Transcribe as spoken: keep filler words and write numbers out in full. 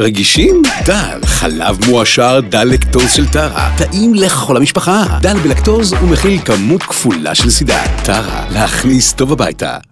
רגישים? דל. חלב מועשר דל לקטוז של טרה. טעים לכל המשפחה. דל בלקטוז ומכיל כמות כפולה של סידן. טרה. להכניס טוב הביתה.